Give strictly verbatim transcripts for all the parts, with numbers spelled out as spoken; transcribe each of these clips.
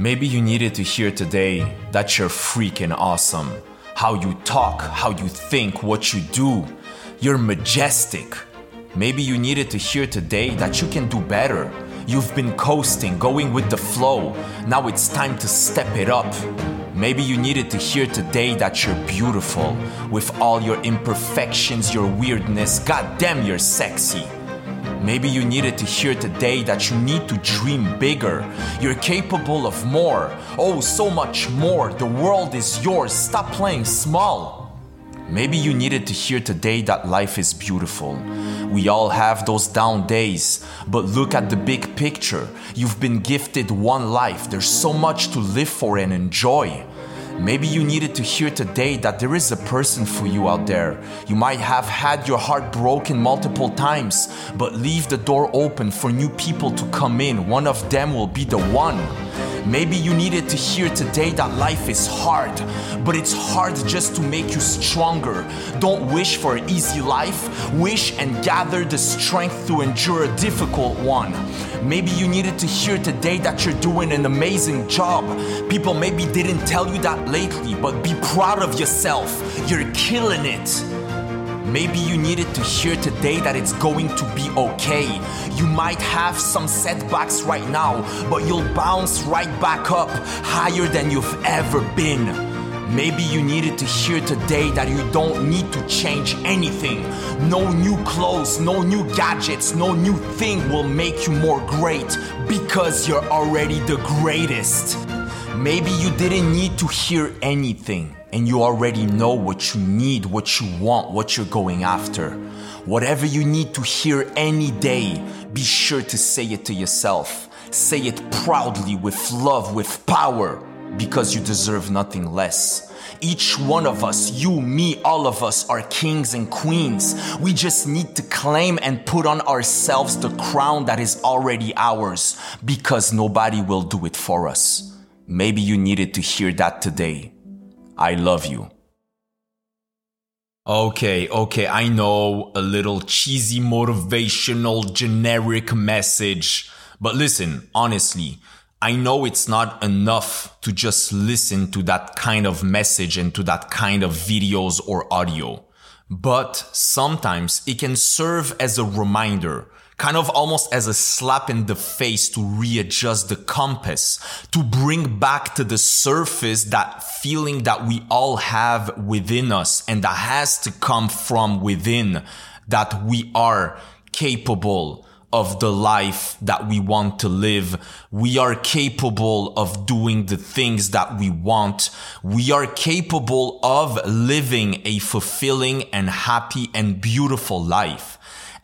Maybe you needed to hear today that you're freaking awesome. How you talk, how you think, what you do. You're majestic. Maybe you needed to hear today that you can do better. You've been coasting, going with the flow. Now it's time to step it up. Maybe you needed to hear today that you're beautiful. With all your imperfections, your weirdness, goddamn, you're sexy. Maybe you needed to hear today that you need to dream bigger. You're capable of more. Oh, so much more. The world is yours. Stop playing small. Maybe you needed to hear today that life is beautiful. We all have those down days, but look at the big picture. You've been gifted one life. There's so much to live for and enjoy. Maybe you needed to hear today that there is a person for you out there. You might have had your heart broken multiple times, but leave the door open for new people to come in. One of them will be the one. Maybe you needed to hear today that life is hard, but it's hard just to make you stronger. Don't wish for an easy life. Wish and gather the strength to endure a difficult one. Maybe you needed to hear today that you're doing an amazing job. People maybe didn't tell you that lately, but be proud of yourself. You're killing it. Maybe you needed to hear today that it's going to be okay. You might have some setbacks right now, but you'll bounce right back up, higher than you've ever been. Maybe you needed to hear today that you don't need to change anything. No new clothes, no new gadgets, no new thing will make you more great because you're already the greatest. Maybe you didn't need to hear anything, and you already know what you need, what you want, what you're going after. Whatever you need to hear any day, be sure to say it to yourself. Say it proudly, with love, with power, because you deserve nothing less. Each one of us, you, me, all of us, are kings and queens. We just need to claim and put on ourselves the crown that is already ours, because nobody will do it for us. Maybe you needed to hear that today. I love you. Okay, okay, I know, a little cheesy, motivational, generic message. But listen, honestly, I know it's not enough to just listen to that kind of message and to that kind of videos or audio. But sometimes it can serve as a reminder, kind of almost as a slap in the face to readjust the compass, to bring back to the surface that feeling that we all have within us and that has to come from within, that we are capable of the life that we want to live. We are capable of doing the things that we want. We are capable of living a fulfilling and happy and beautiful life.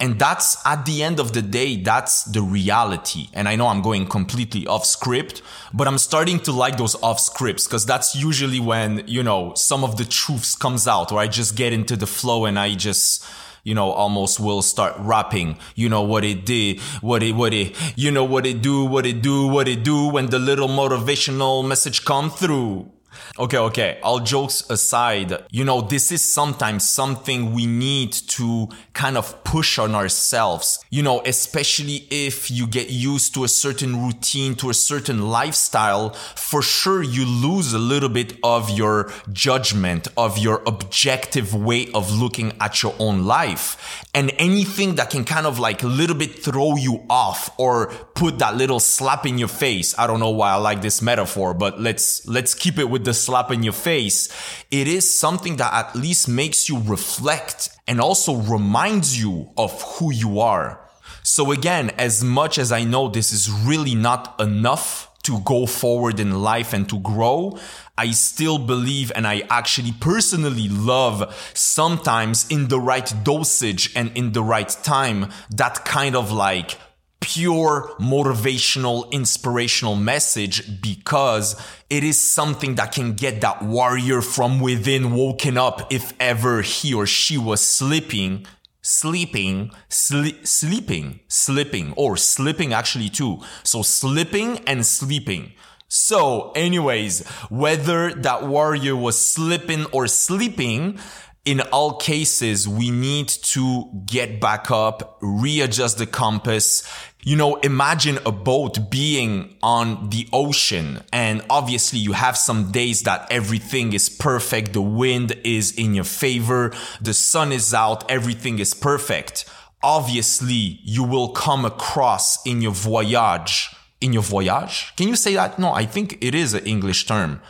And that's, at the end of the day, that's the reality. And I know I'm going completely off script, but I'm starting to like those off scripts because that's usually when, you know, some of the truths comes out, or I just get into the flow and I just, you know, almost will start rapping. You know what it did, what it, what it, you know what it do, what it do, what it do when the little motivational message come through. Okay, okay, all jokes aside, you know, this is sometimes something we need to kind of push on ourselves, you know, especially if you get used to a certain routine, to a certain lifestyle. For sure, you lose a little bit of your judgment, of your objective way of looking at your own life. And anything that can kind of like a little bit throw you off or put that little slap in your face. I don't know why I like this metaphor, but let's let's keep it with the slap in your face. It is something that at least makes you reflect and also reminds you of who you are. So again, as much as I know this is really not enough to go forward in life and to grow, I still believe, and I actually personally love, sometimes in the right dosage and in the right time, that kind of like pure motivational, inspirational message, because it is something that can get that warrior from within woken up if ever he or she was sleeping, sleeping, sli- sleeping, slipping, or slipping actually too. So slipping and sleeping. So anyways, whether that warrior was slipping or sleeping, in all cases, we need to get back up, readjust the compass, you know, imagine a boat being on the ocean, and obviously you have some days that everything is perfect. The wind is in your favor. The sun is out. Everything is perfect. Obviously, you will come across in your voyage. In your voyage? Can you say that? No, I think it is an English term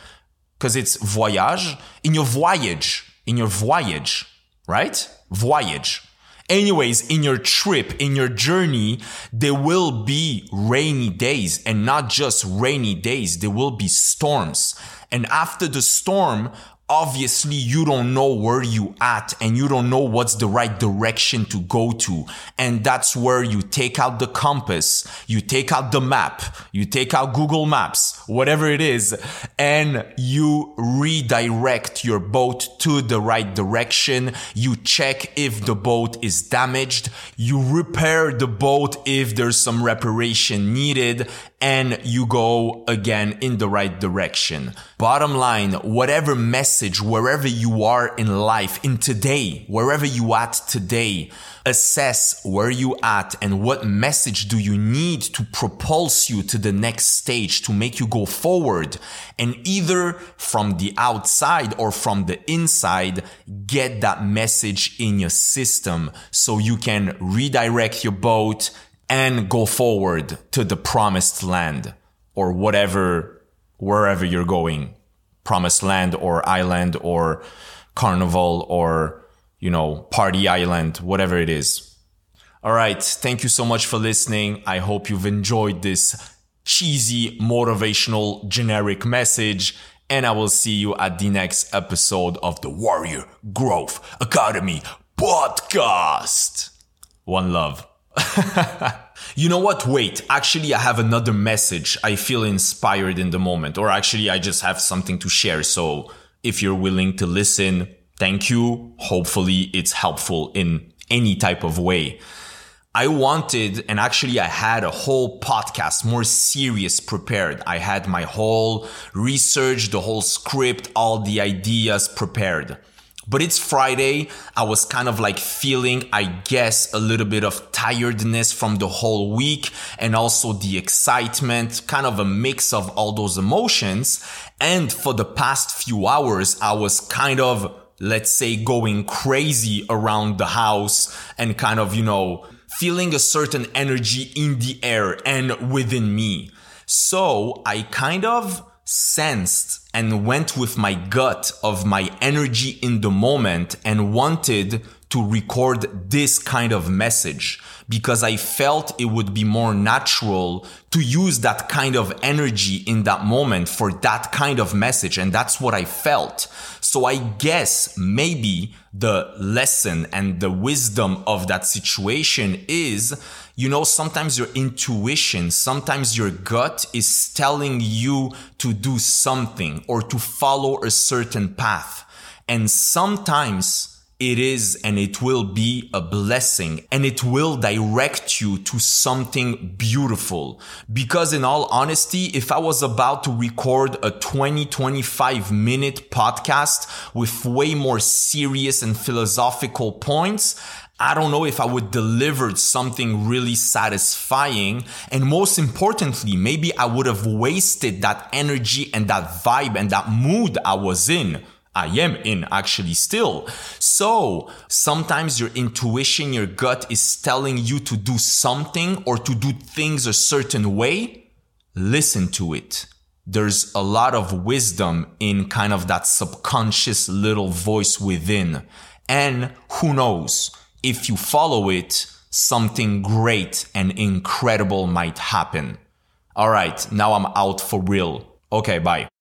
because it's voyage. In your voyage. In your voyage, right? Voyage. Anyways, in your trip, in your journey, there will be rainy days, and not just rainy days. There will be storms. And after the storm, obviously, you don't know where you at, and you don't know what's the right direction to go to. And that's where you take out the compass, you take out the map, you take out Google Maps, whatever it is, and you redirect your boat to the right direction. You check if the boat is damaged. You repair the boat if there's some reparation needed, and you go again in the right direction. Bottom line, whatever message wherever you are in life, in today, wherever you at today, assess where you at and what message do you need to propulse you to the next stage, to make you go forward. And either from the outside or from the inside, get that message in your system so you can redirect your boat and go forward to the promised land or whatever, wherever you're going. Promised land or island or carnival or, you know, party island, whatever it is. All right. Thank you so much for listening. I hope you've enjoyed this cheesy, motivational, generic message. And I will see you at the next episode of the Warrior Growth Academy podcast. One love. You know what? Wait, actually, I have another message. I feel inspired in the moment, or actually, I just have something to share. So if you're willing to listen, thank you. Hopefully, it's helpful in any type of way. I wanted, and actually I had a whole podcast, more serious prepared. I had my whole research, the whole script, all the ideas prepared. But it's Friday. I was kind of like feeling, I guess, a little bit of tiredness from the whole week and also the excitement, kind of a mix of all those emotions. And for the past few hours, I was kind of, let's say, going crazy around the house and kind of, you know, feeling a certain energy in the air and within me. So I kind of sensed and went with my gut of my energy in the moment and wanted to record this kind of message because I felt it would be more natural to use that kind of energy in that moment for that kind of message. And that's what I felt. So I guess maybe the lesson and the wisdom of that situation is, you know, sometimes your intuition, sometimes your gut is telling you to do something or to follow a certain path. And sometimes it is, and it will be a blessing, and it will direct you to something beautiful. Because in all honesty, if I was about to record a twenty, twenty-five minute podcast with way more serious and philosophical points, I don't know if I would deliver something really satisfying. And most importantly, maybe I would have wasted that energy and that vibe and that mood I was in. I am in actually still. So sometimes your intuition, your gut is telling you to do something or to do things a certain way. Listen to it. There's a lot of wisdom in kind of that subconscious little voice within. And who knows, if you follow it, something great and incredible might happen. All right, now I'm out for real. Okay, bye.